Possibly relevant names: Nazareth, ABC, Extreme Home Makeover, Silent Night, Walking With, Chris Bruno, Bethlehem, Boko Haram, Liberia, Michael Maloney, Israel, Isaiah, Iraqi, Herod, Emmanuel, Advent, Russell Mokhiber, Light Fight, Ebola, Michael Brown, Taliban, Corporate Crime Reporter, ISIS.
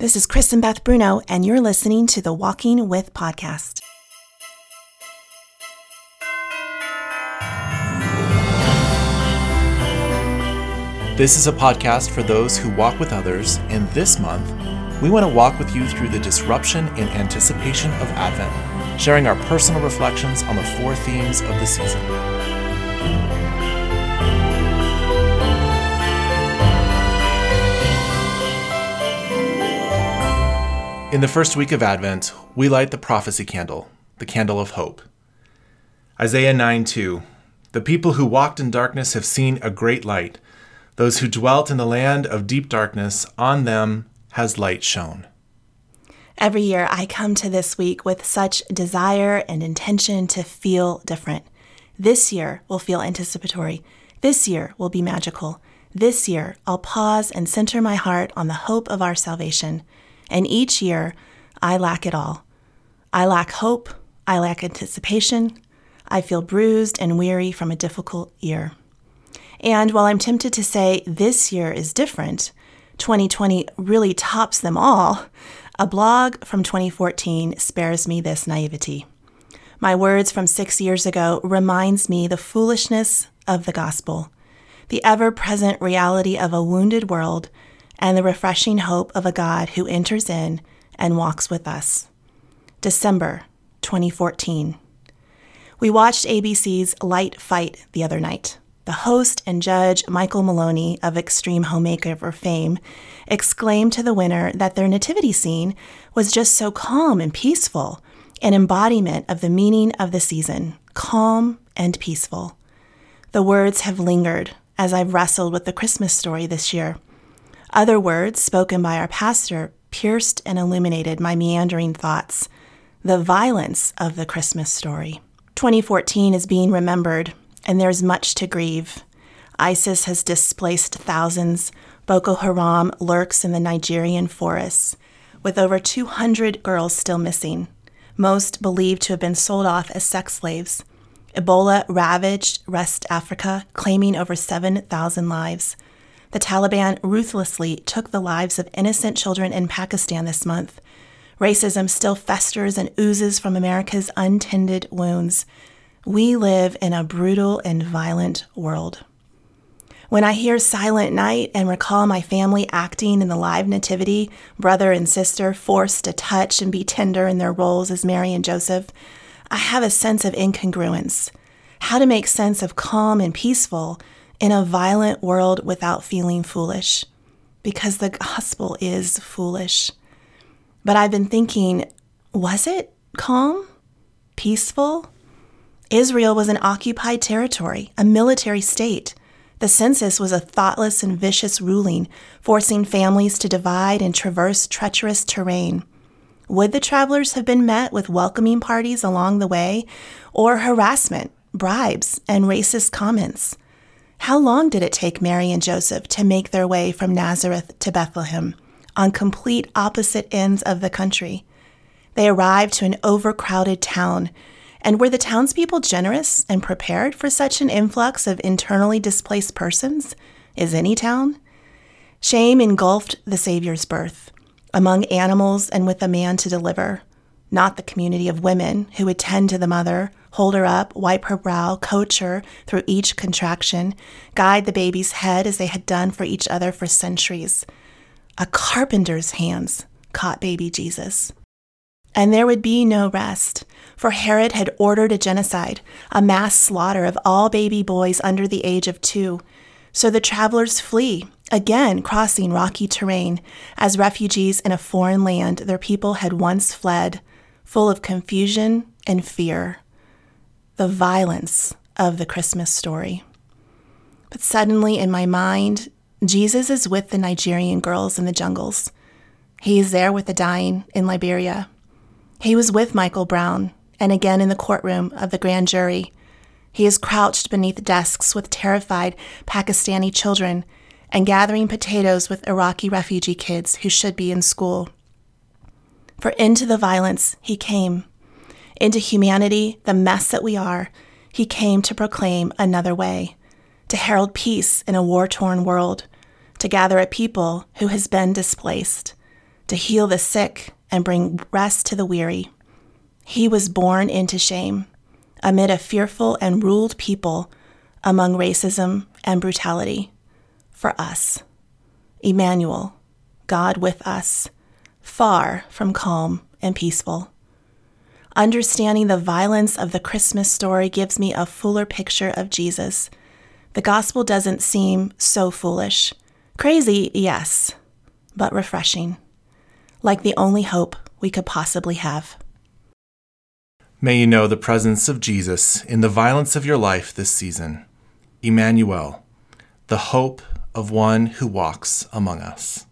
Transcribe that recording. This is Chris and Beth Bruno, and you're listening to the Walking With podcast. This is a podcast for those who walk with others, and this month, we want to walk with you through the disruption and anticipation of Advent, sharing our personal reflections on the four themes of the season. In the first week of Advent, we light the prophecy candle, the candle of hope. Isaiah 9:2, the people who walked in darkness have seen a great light. Those who dwelt in the land of deep darkness, on them has light shone. Every year I come to this week with such desire and intention to feel different. This year will feel anticipatory. This year will be magical. This year I'll pause and center my heart on the hope of our salvation. And each year, I lack it all. I lack hope. I lack anticipation. I feel bruised and weary from a difficult year. And while I'm tempted to say this year is different, 2020 really tops them all, a blog from 2014 spares me this naivety. My words from 6 years ago reminds me the foolishness of the gospel, the ever-present reality of a wounded world, and the refreshing hope of a God who enters in and walks with us. December 2014. We watched ABC's Light Fight the other night. The host and judge, Michael Maloney of Extreme Home Makeover fame, exclaimed to the winner that their nativity scene was just so calm and peaceful, an embodiment of the meaning of the season, calm and peaceful. The words have lingered as I've wrestled with the Christmas story this year. Other words spoken by our pastor pierced and illuminated my meandering thoughts, the violence of the Christmas story. 2014 is being remembered, and there's much to grieve. ISIS has displaced thousands. Boko Haram lurks in the Nigerian forests, with over 200 girls still missing, most believed to have been sold off as sex slaves. Ebola ravaged West Africa, claiming over 7,000 lives. The Taliban ruthlessly took the lives of innocent children in Pakistan this month. Racism still festers and oozes from America's untended wounds. We live in a brutal and violent world. When I hear Silent Night and recall my family acting in the live nativity, brother and sister forced to touch and be tender in their roles as Mary and Joseph, I have a sense of incongruence. How to make sense of calm and peaceful in a violent world without feeling foolish, because the gospel is foolish. But I've been thinking, was it calm, peaceful? Israel was an occupied territory, a military state. The census was a thoughtless and vicious ruling, forcing families to divide and traverse treacherous terrain. Would the travelers have been met with welcoming parties along the way, or harassment, bribes, and racist comments? How long did it take Mary and Joseph to make their way from Nazareth to Bethlehem, on complete opposite ends of the country? They arrived to an overcrowded town, and were the townspeople generous and prepared for such an influx of internally displaced persons? Is any town? Shame engulfed the Savior's birth, among animals and with a man to deliver, not the community of women who attend to the mother, hold her up, wipe her brow, coach her through each contraction, guide the baby's head as they had done for each other for centuries. A carpenter's hands caught baby Jesus. And there would be no rest, for Herod had ordered a genocide, a mass slaughter of all baby boys under the age of 2. So the travelers flee, again crossing rocky terrain, as refugees in a foreign land their people had once fled, full of confusion and fear. The violence of the Christmas story. But suddenly in my mind, Jesus is with the Nigerian girls in the jungles. He is there with the dying in Liberia. He was with Michael Brown and again in the courtroom of the grand jury. He is crouched beneath desks with terrified Pakistani children and gathering potatoes with Iraqi refugee kids who should be in school. For into the violence he came. Into humanity, the mess that we are, he came to proclaim another way, to herald peace in a war-torn world, to gather a people who has been displaced, to heal the sick and bring rest to the weary. He was born into shame, amid a fearful and ruled people, among racism and brutality, for us. Emmanuel, God with us, far from calm and peaceful. Understanding the violence of the Christmas story gives me a fuller picture of Jesus. The gospel doesn't seem so foolish. Crazy, yes, but refreshing. Like the only hope we could possibly have. May you know the presence of Jesus in the violence of your life this season. Emmanuel, the hope of one who walks among us.